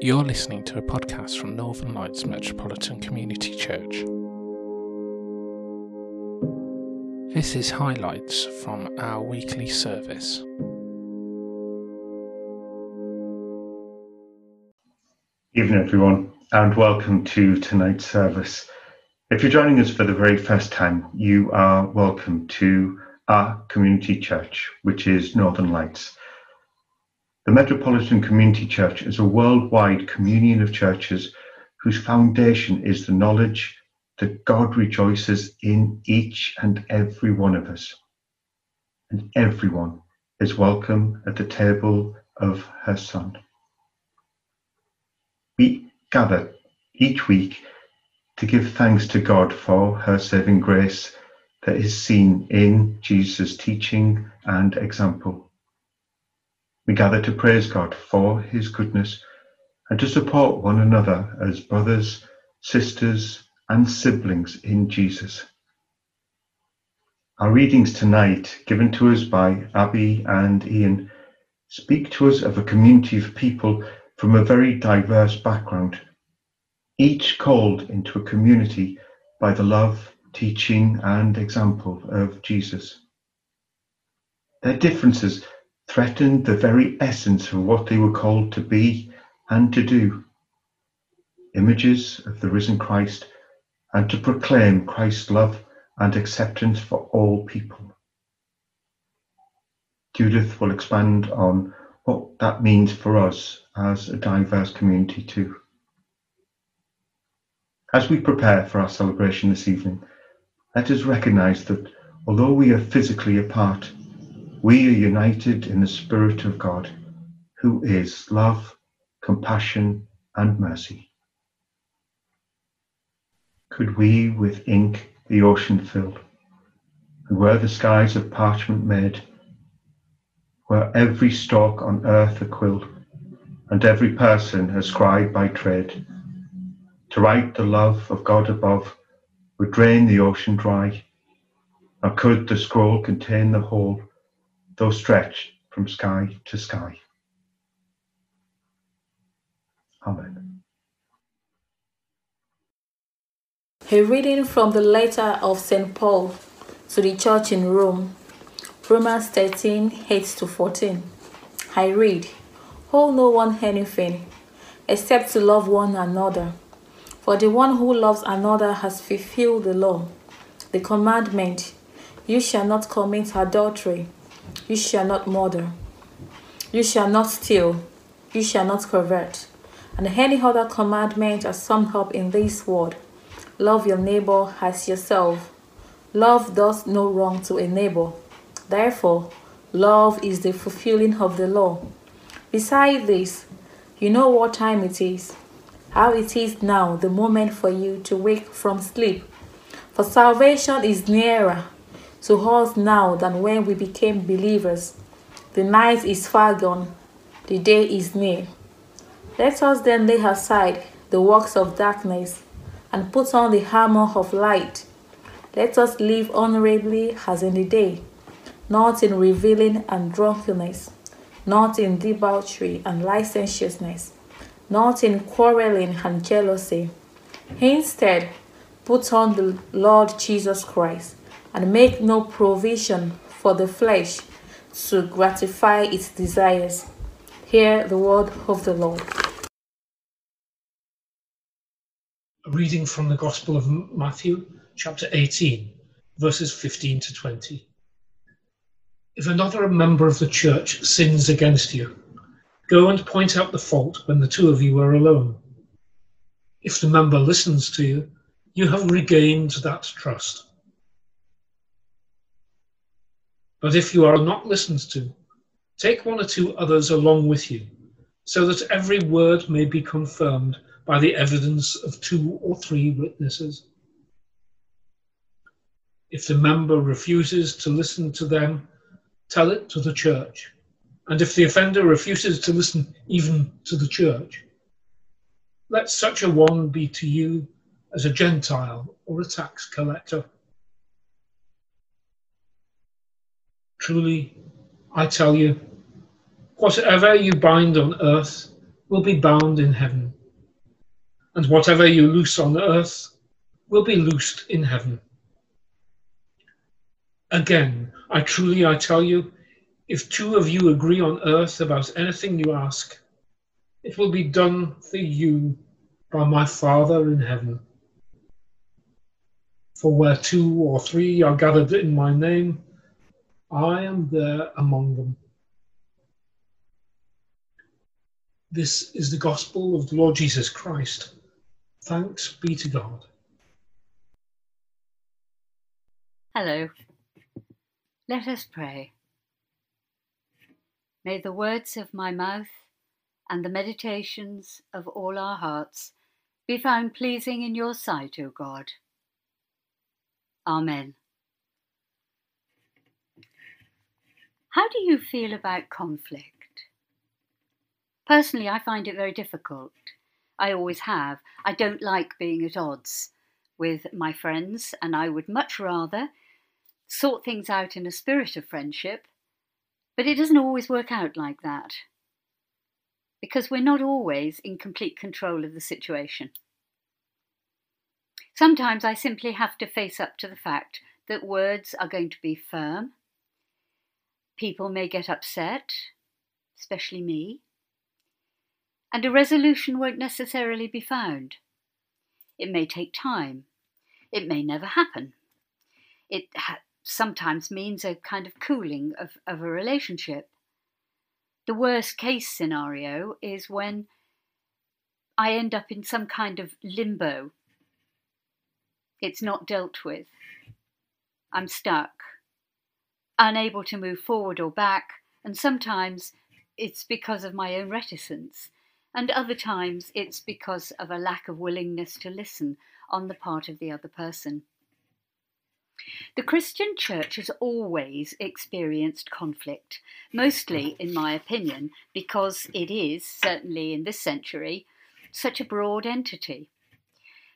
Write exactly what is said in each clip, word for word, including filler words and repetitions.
You're listening to a podcast from Northern Lights Metropolitan Community Church. This is highlights from our weekly service. Evening everyone, and welcome to tonight's service. If you're joining us for the very first time, you are welcome to our community church, which is Northern Lights. The Metropolitan Community Church is a worldwide communion of churches whose foundation is the knowledge that God rejoices in each and every one of us. And everyone is welcome at the table of her Son. We gather each week to give thanks to God for her saving grace that is seen in Jesus' teaching and example. We gather to praise God for his goodness and to support one another as brothers, sisters, and siblings in Jesus. Our readings tonight, given to us by Abby and Ian, speak to us of a community of people from a very diverse background, each called into a community by the love, teaching, and example of Jesus. Their differences threatened the very essence of what they were called to be and to do, images of the risen Christ, and to proclaim Christ's love and acceptance for all people. Judith will expand on what that means for us as a diverse community too. As we prepare for our celebration this evening, let us recognise that although we are physically apart, we are united in the Spirit of God, who is love, compassion, and mercy. Could we with ink the ocean fill, and were the skies of parchment made, were every stalk on earth a quill, and every person a scribe by trade, to write the love of God above would drain the ocean dry, nor could the scroll contain the whole, though stretched from sky to sky. Amen. A reading from the letter of Saint Paul to the church in Rome, Romans thirteen, eight to fourteen. I read, "Owe no one anything, except to love one another. For the one who loves another has fulfilled the law, the commandment, you shall not commit adultery, you shall not murder, you shall not steal, you shall not covet, and any other commandment are summed up in this word, love your neighbor as yourself. Love does no wrong to a neighbor. Therefore, love is the fulfilling of the law. Besides this, you know what time it is, how it is now the moment for you to wake from sleep. For salvation is nearer to us now than when we became believers. The night is far gone, the day is near. Let us then lay aside the works of darkness and put on the armor of light. Let us live honorably as in the day, not in reveling and drunkenness, not in debauchery and licentiousness, not in quarreling and jealousy. Instead, put on the Lord Jesus Christ, and make no provision for the flesh to gratify its desires." Hear the word of the Lord. A reading from the Gospel of Matthew, chapter eighteen, verses fifteen to twenty. "If another member of the church sins against you, go and point out the fault when the two of you are alone. If the member listens to you, you have regained that trust. But if you are not listened to, take one or two others along with you, so that every word may be confirmed by the evidence of two or three witnesses. If the member refuses to listen to them, tell it to the church. And if the offender refuses to listen even to the church, let such a one be to you as a Gentile or a tax collector. Truly, I tell you, whatever you bind on earth will be bound in heaven, and whatever you loose on earth will be loosed in heaven. Again, I truly, I tell you, if two of you agree on earth about anything you ask, it will be done for you by my Father in heaven. For where two or three are gathered in my name, I am there among them. This is the gospel of the Lord Jesus Christ. Thanks be to God. Hello. Let us pray. May the words of my mouth and the meditations of all our hearts be found pleasing in your sight, O God. Amen. How do you feel about conflict? Personally, I find it very difficult. I always have. I don't like being at odds with my friends, and I would much rather sort things out in a spirit of friendship, but it doesn't always work out like that, because we're not always in complete control of the situation. Sometimes I simply have to face up to the fact that words are going to be firm. People may get upset, especially me, and a resolution won't necessarily be found. It may take time. It may never happen. It ha- sometimes means a kind of cooling of, of a relationship. The worst case scenario is when I end up in some kind of limbo. It's not dealt with. I'm stuck, unable to move forward or back, and sometimes it's because of my own reticence, and other times it's because of a lack of willingness to listen on the part of the other person. The Christian church has always experienced conflict, mostly, in my opinion, because it is, certainly in this century, such a broad entity,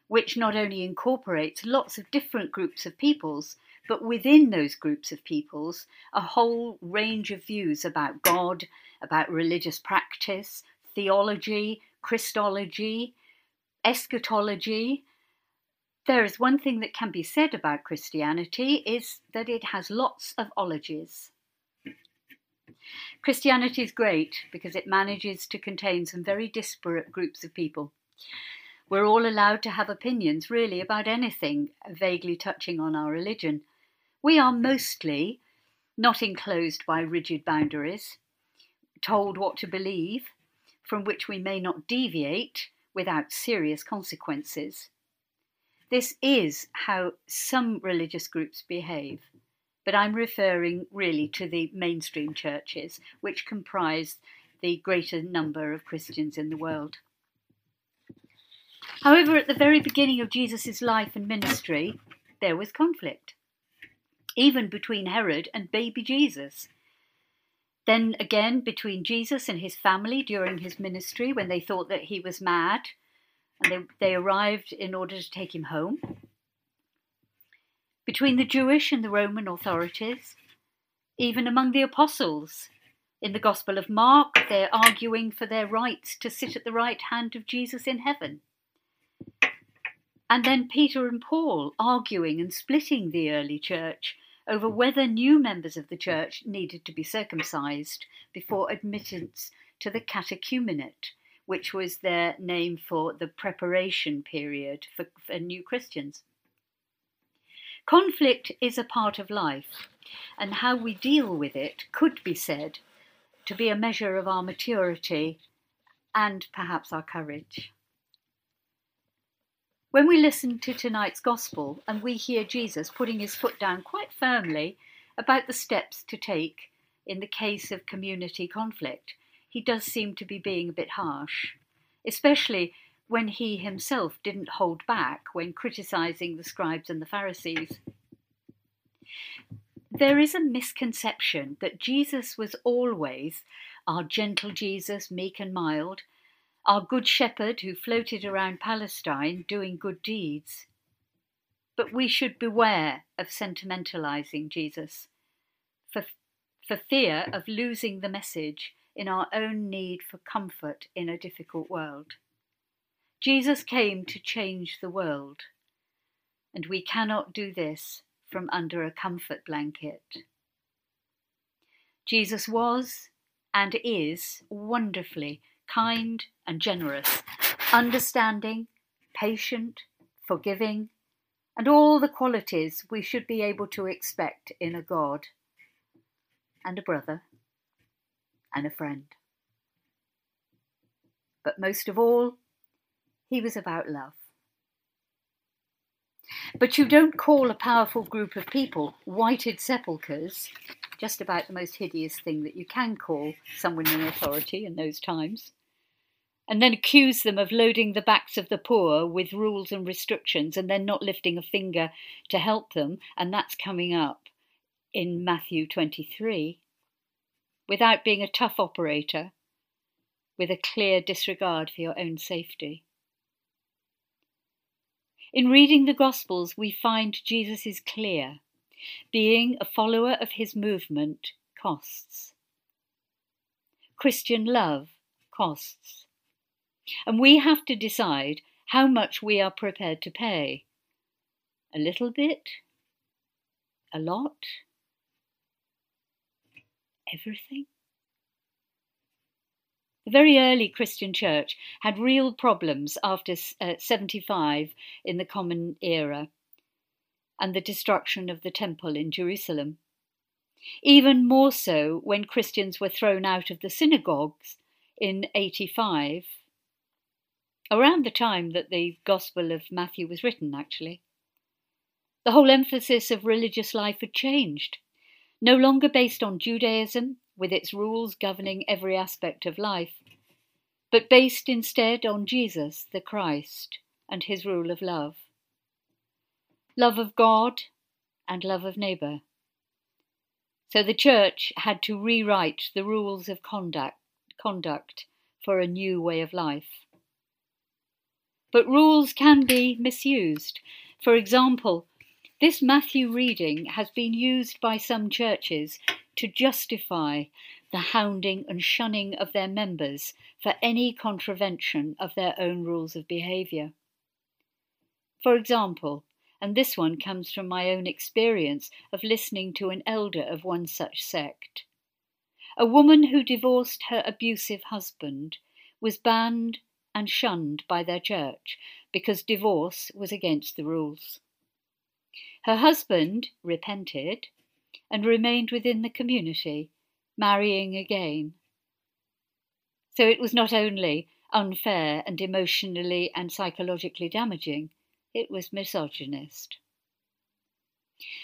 which not only incorporates lots of different groups of peoples, but within those groups of peoples, a whole range of views about God, about religious practice, theology, Christology, eschatology. There is one thing that can be said about Christianity is that it has lots of ologies. Christianity is great because it manages to contain some very disparate groups of people. We're all allowed to have opinions really about anything vaguely touching on our religion. We are mostly not enclosed by rigid boundaries, told what to believe, from which we may not deviate without serious consequences. This is how some religious groups behave, but I'm referring really to the mainstream churches, which comprise the greater number of Christians in the world. However, at the very beginning of Jesus' life and ministry, there was conflict, even between Herod and baby Jesus. Then again, between Jesus and his family during his ministry, when they thought that he was mad, and they, they arrived in order to take him home. Between the Jewish and the Roman authorities, even among the apostles. In the Gospel of Mark, they're arguing for their rights to sit at the right hand of Jesus in heaven. And then Peter and Paul arguing and splitting the early church over whether new members of the church needed to be circumcised before admittance to the catechumenate, which was their name for the preparation period for, for new Christians. Conflict is a part of life, and how we deal with it could be said to be a measure of our maturity and perhaps our courage. When we listen to tonight's gospel and we hear Jesus putting his foot down quite firmly about the steps to take in the case of community conflict, he does seem to be being a bit harsh, especially when he himself didn't hold back when criticising the scribes and the Pharisees. There is a misconception that Jesus was always our gentle Jesus, meek and mild, our good shepherd who floated around Palestine doing good deeds. But we should beware of sentimentalising Jesus for, for fear of losing the message in our own need for comfort in a difficult world. Jesus came to change the world, and we cannot do this from under a comfort blanket. Jesus was and is wonderfully kind and generous, understanding, patient, forgiving, and all the qualities we should be able to expect in a God and a brother and a friend. But most of all, he was about love. But you don't call a powerful group of people whited sepulchres, just about the most hideous thing that you can call someone in authority in those times, and then accuse them of loading the backs of the poor with rules and restrictions and then not lifting a finger to help them, and that's coming up in Matthew twenty-three, without being a tough operator, with a clear disregard for your own safety. In reading the Gospels, we find Jesus is clear. Being a follower of his movement costs. Christian love costs. And we have to decide how much we are prepared to pay. A little bit? A lot? Everything? The very early Christian church had real problems after seventy-five in the Common Era and the destruction of the temple in Jerusalem. Even more so when Christians were thrown out of the synagogues in eighty-five, around the time that the Gospel of Matthew was written, actually. The whole emphasis of religious life had changed, no longer based on Judaism, with its rules governing every aspect of life, but based instead on Jesus, the Christ, and his rule of love. Love of God and love of neighbour. So the church had to rewrite the rules of conduct, conduct for a new way of life. But rules can be misused. For example, this Matthew reading has been used by some churches to justify the hounding and shunning of their members for any contravention of their own rules of behaviour. For example, and this one comes from my own experience of listening to an elder of one such sect, a woman who divorced her abusive husband was banned and shunned by their church because divorce was against the rules. Her husband repented and remained within the community, marrying again. So it was not only unfair and emotionally and psychologically damaging, it was misogynist.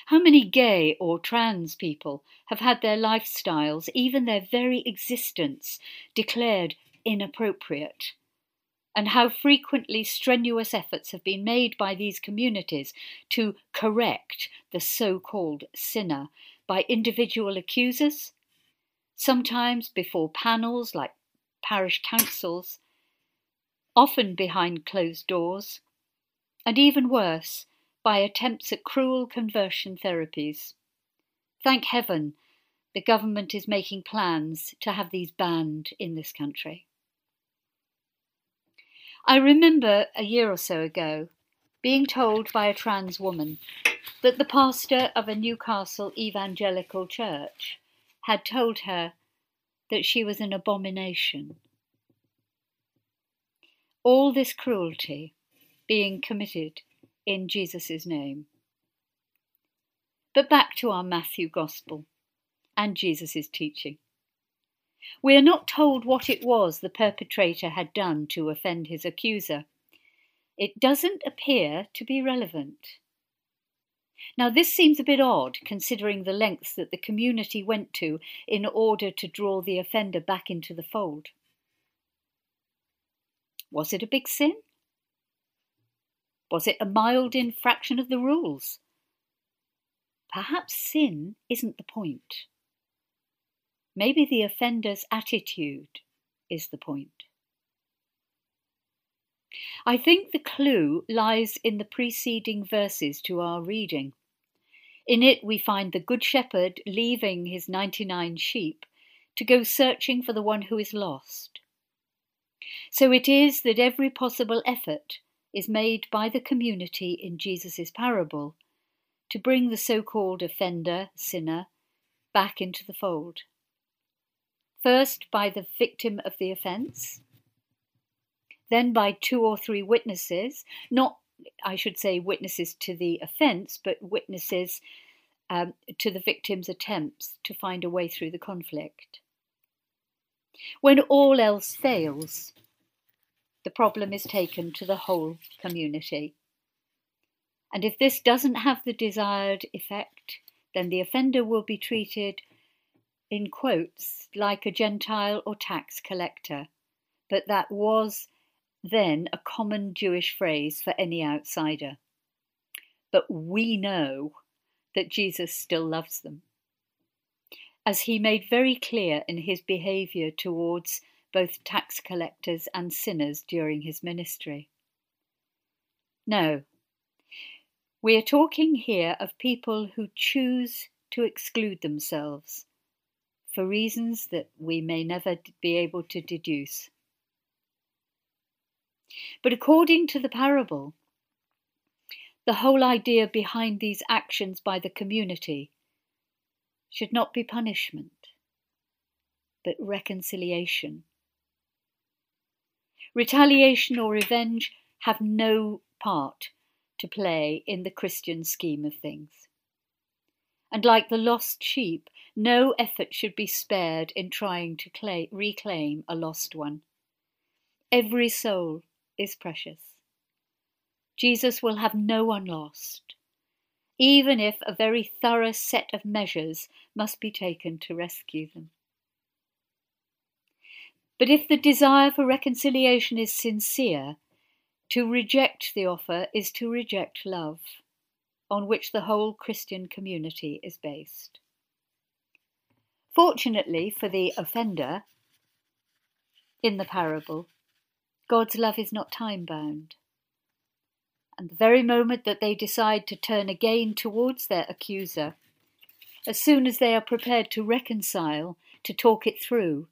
How many gay or trans people have had their lifestyles, even their very existence, declared inappropriate? And how frequently strenuous efforts have been made by these communities to correct the so-called sinner by individual accusers, sometimes before panels like parish councils, often behind closed doors, and even worse, by attempts at cruel conversion therapies. Thank heaven the government is making plans to have these banned in this country. I remember a year or so ago being told by a trans woman that the pastor of a Newcastle evangelical church had told her that she was an abomination. All this cruelty being committed in Jesus' name. But back to our Matthew Gospel and Jesus' teaching. We are not told what it was the perpetrator had done to offend his accuser. It doesn't appear to be relevant. Now, this seems a bit odd, considering the lengths that the community went to in order to draw the offender back into the fold. Was it a big sin? Was it a mild infraction of the rules? Perhaps sin isn't the point. Maybe the offender's attitude is the point. I think the clue lies in the preceding verses to our reading. In it we find the Good Shepherd leaving his ninety-nine sheep to go searching for the one who is lost. So it is that every possible effort is made by the community in Jesus' parable to bring the so-called offender, sinner, back into the fold. First by the victim of the offence, then by two or three witnesses, not, I should say, witnesses to the offence, but witnesses um, to the victim's attempts to find a way through the conflict. When all else fails, the problem is taken to the whole community. And if this doesn't have the desired effect, then the offender will be treated, in quotes, like a Gentile or tax collector. But that was then a common Jewish phrase for any outsider. But we know that Jesus still loves them, as he made very clear in his behaviour towards both tax collectors and sinners during his ministry. No, we are talking here of people who choose to exclude themselves for reasons that we may never be able to deduce. But according to the parable, the whole idea behind these actions by the community should not be punishment, but reconciliation. Retaliation or revenge have no part to play in the Christian scheme of things. And like the lost sheep, no effort should be spared in trying to claim, reclaim a lost one. Every soul is precious. Jesus will have no one lost, even if a very thorough set of measures must be taken to rescue them. But if the desire for reconciliation is sincere, to reject the offer is to reject love, on which the whole Christian community is based. Fortunately for the offender in the parable, God's love is not time-bound. And the very moment that they decide to turn again towards their accuser, as soon as they are prepared to reconcile, to talk it through,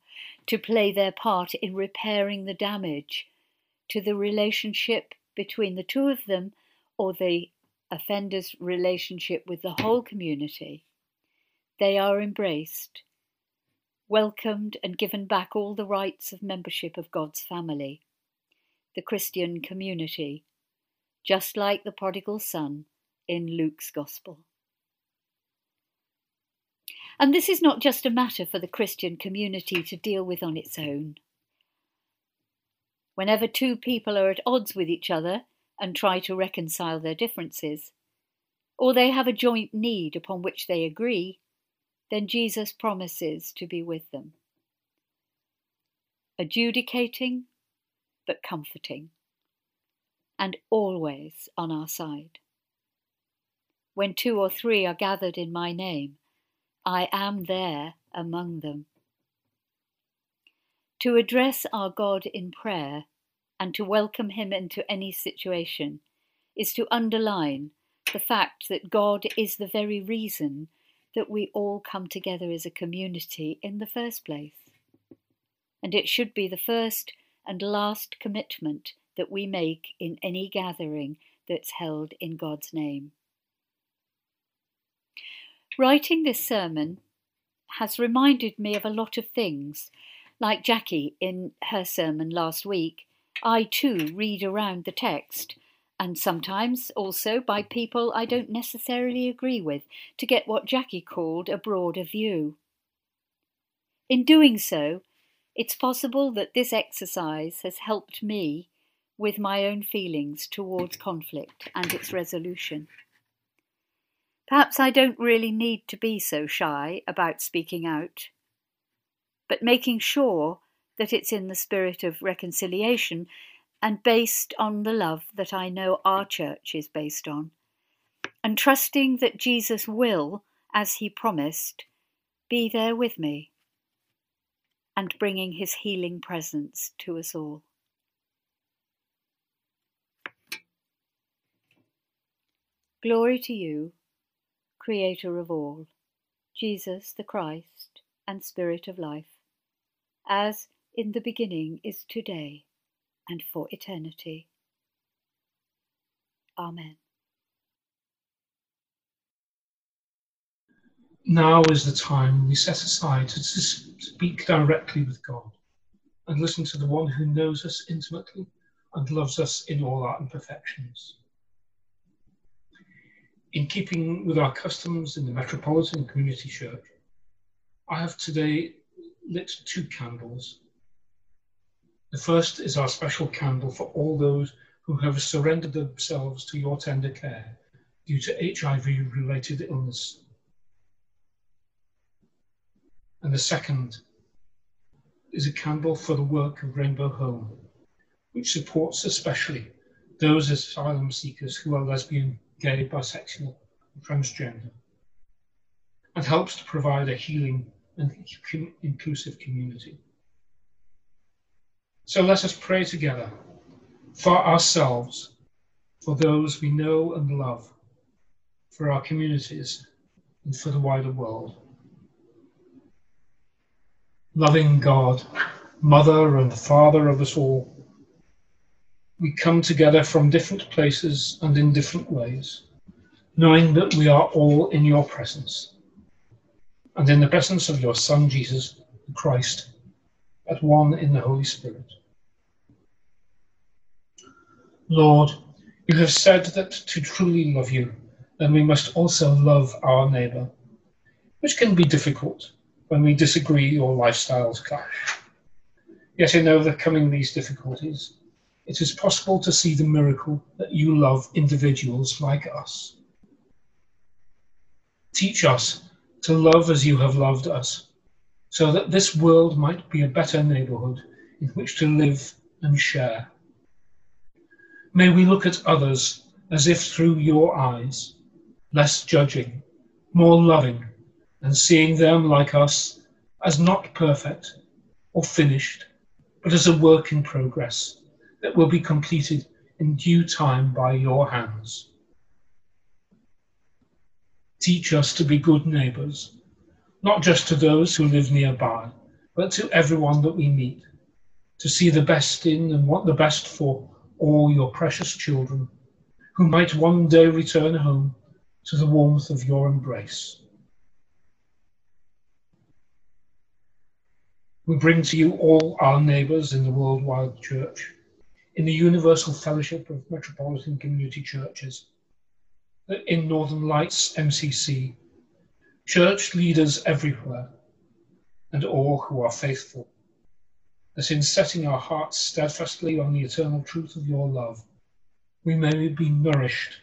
to play their part in repairing the damage to the relationship between the two of them or the offender's relationship with the whole community, they are embraced, welcomed and given back all the rights of membership of God's family, the Christian community, just like the prodigal son in Luke's Gospel. And this is not just a matter for the Christian community to deal with on its own. Whenever two people are at odds with each other and try to reconcile their differences, or they have a joint need upon which they agree, then Jesus promises to be with them, adjudicating but comforting, and always on our side. When two or three are gathered in my name, I am there among them. To address our God in prayer and to welcome him into any situation is to underline the fact that God is the very reason that we all come together as a community in the first place. And it should be the first and last commitment that we make in any gathering that's held in God's name. Writing this sermon has reminded me of a lot of things. Like Jackie in her sermon last week, I too read around the text, and sometimes also by people I don't necessarily agree with, to get what Jackie called a broader view. In doing so, it's possible that this exercise has helped me with my own feelings towards conflict and its resolution. Perhaps I don't really need to be so shy about speaking out, but making sure that it's in the spirit of reconciliation and based on the love that I know our church is based on, and trusting that Jesus will, as he promised, be there with me, and bringing his healing presence to us all. Glory to you, Creator of all, Jesus the Christ and Spirit of life. as in the beginning is today and for eternity. Amen. Now is the time we set aside to speak directly with God and listen to the one who knows us intimately and loves us in all our imperfections. In keeping with our customs in the Metropolitan Community Church, I have today lit two candles. The first is our special candle for all those who have surrendered themselves to your tender care due to H I V-related illness. And the second is a candle for the work of Rainbow Home, which supports especially those asylum seekers who are lesbian, gay, bisexual, and transgender, and helps to provide a healing and inclusive community. So let us pray together for ourselves, for those we know and love, for our communities, and for the wider world. Loving God, Mother and Father of us all, we come together from different places and in different ways, knowing that we are all in your presence, and in the presence of your Son, Jesus Christ, at one in the Holy Spirit. Lord, you have said that to truly love you, then we must also love our neighbour, which can be difficult when we disagree or lifestyles clash. Yet in overcoming these difficulties, it is possible to see the miracle that you love individuals like us. Teach us to love as you have loved us, so that this world might be a better neighbourhood in which to live and share. May we look at others as if through your eyes, less judging, more loving, and seeing them, like us, as not perfect or finished, but as a work in progress that will be completed in due time by your hands. Teach us to be good neighbours, not just to those who live nearby, but to everyone that we meet, to see the best in and want the best for all your precious children, who might one day return home to the warmth of your embrace. We bring to you all our neighbours in the worldwide church, in the universal fellowship of Metropolitan Community Churches, in Northern Lights M C C, church leaders everywhere, and all who are faithful, that in setting our hearts steadfastly on the eternal truth of your love, we may be nourished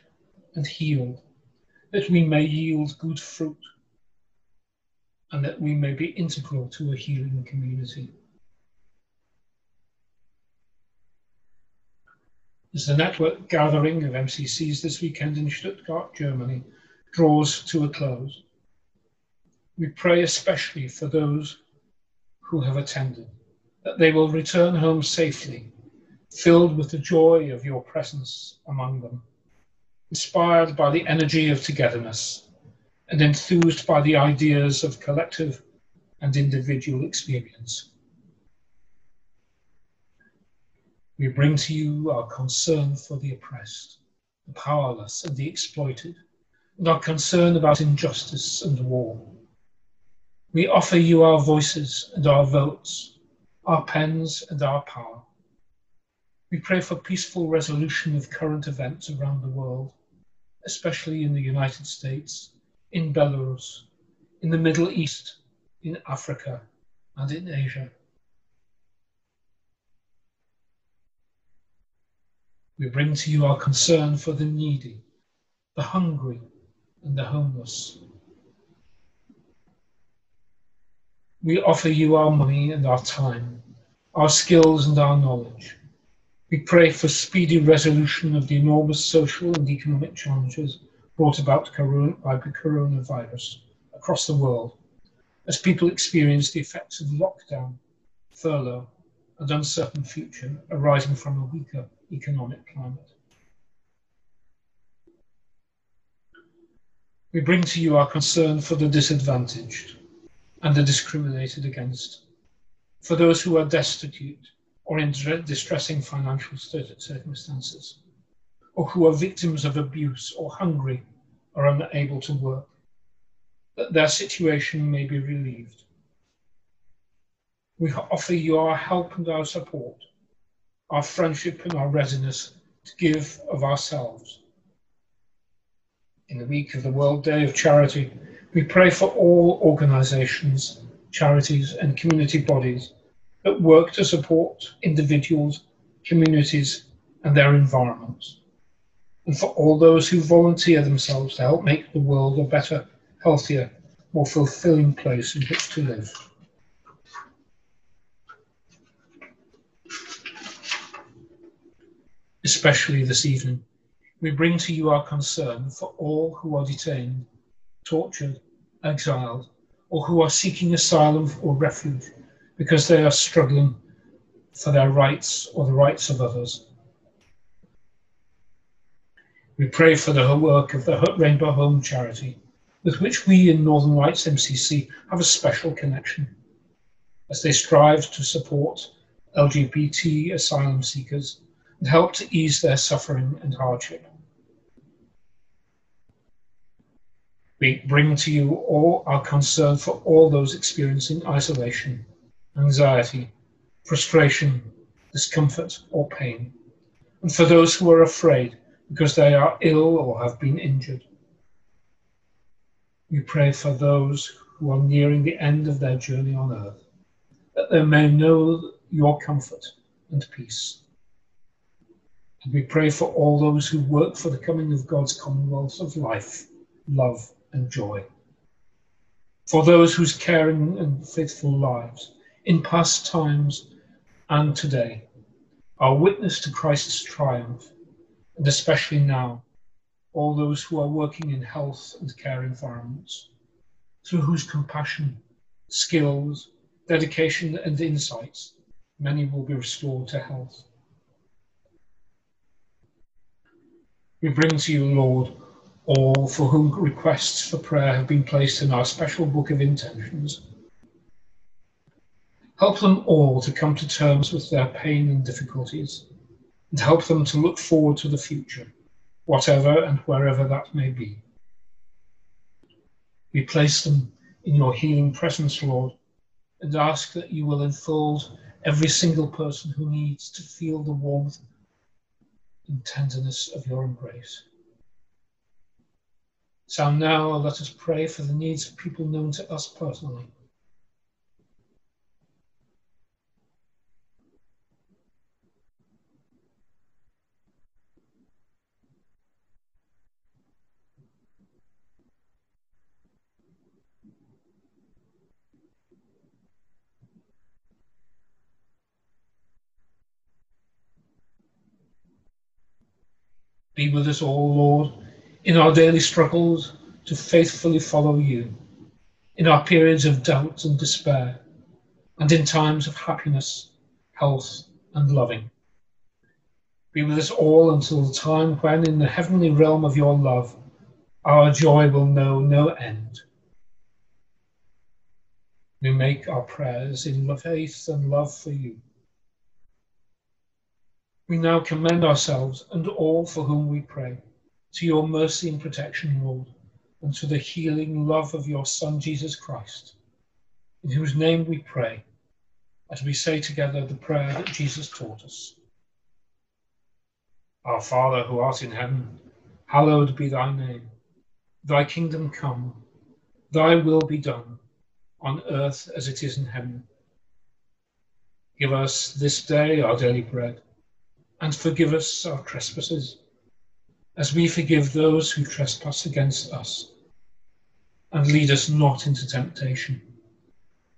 and healed, that we may yield good fruit, and that we may be integral to a healing community. As the network gathering of M C Cs this weekend in Stuttgart, Germany, draws to a close, we pray especially for those who have attended, that they will return home safely, filled with the joy of your presence among them, inspired by the energy of togetherness, and enthused by the ideas of collective and individual experience. We bring to you our concern for the oppressed, the powerless and the exploited, and our concern about injustice and war. We offer you our voices and our votes, our pens and our power. We pray for peaceful resolution of current events around the world, especially in the United States, in Belarus, in the Middle East, in Africa, and in Asia. We bring to you our concern for the needy, the hungry, and the homeless. We offer you our money and our time, our skills and our knowledge. We pray for speedy resolution of the enormous social and economic challenges brought about by the coronavirus across the world, as people experience the effects of lockdown, furlough, and uncertain future arising from a weaker economic climate. We bring to you our concern for the disadvantaged and the discriminated against, for those who are destitute or in distressing financial circumstances, or who are victims of abuse or hungry or unable to work, that their situation may be relieved. We offer you our help and our support, our friendship and our readiness to give of ourselves. In the week of the World Day of Charity, we pray for all organisations, charities and community bodies that work to support individuals, communities and their environments, and for all those who volunteer themselves to help make the world a better, healthier, more fulfilling place in which to live. Especially this evening, we bring to you our concern for all who are detained, tortured, exiled, or who are seeking asylum or refuge because they are struggling for their rights or the rights of others. We pray for the work of the Rainbow Home charity, with which we in Northern Lights M C C have a special connection, as they strive to support L G B T asylum seekers and help to ease their suffering and hardship. We bring to you all our concern for all those experiencing isolation, anxiety, frustration, discomfort or pain, and for those who are afraid because they are ill or have been injured. We pray for those who are nearing the end of their journey on earth, that they may know your comfort and peace. And we pray for all those who work for the coming of God's commonwealth of life, love and joy. For those whose caring and faithful lives, in past times and today, are witness to Christ's triumph, and especially now, all those who are working in health and care environments, through whose compassion, skills, dedication and insights, many will be restored to health. We bring to you, Lord, all for whom requests for prayer have been placed in our special book of intentions. Help them all to come to terms with their pain and difficulties, and help them to look forward to the future, whatever and wherever that may be. We place them in your healing presence, Lord, and ask that you will enfold every single person who needs to feel the warmth and tenderness of your embrace. So now let us pray for the needs of people known to us personally. Be with us all, Lord, in our daily struggles to faithfully follow you, in our periods of doubt and despair, and in times of happiness, health, and loving. Be with us all until the time when, in the heavenly realm of your love, our joy will know no end. We make our prayers in faith and love for you. We now commend ourselves and all for whom we pray to your mercy and protection, Lord, and to the healing love of your Son, Jesus Christ, in whose name we pray, as we say together the prayer that Jesus taught us. Our Father, who art in heaven, hallowed be thy name. Thy kingdom come, thy will be done, on earth as it is in heaven. Give us this day our daily bread, and forgive us our trespasses, as we forgive those who trespass against us. And lead us not into temptation,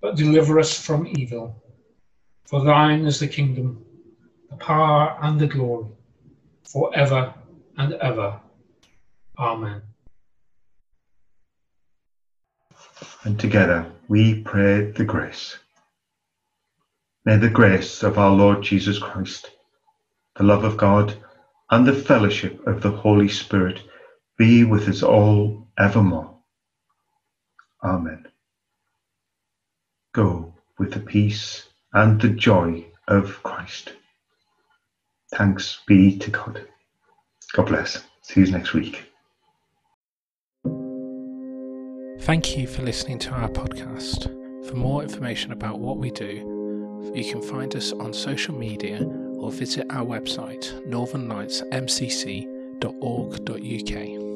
but deliver us from evil. For thine is the kingdom, the power and the glory, for ever and ever. Amen. And together we pray the grace. May the grace of our Lord Jesus Christ, the love of God, and the fellowship of the Holy Spirit be with us all evermore. Amen. Go with the peace and the joy of Christ. Thanks be to God. God bless. See you next week. Thank you for listening to our podcast. For more information about what we do, you can find us on social media or visit our website, northern lights m c c dot org dot u k.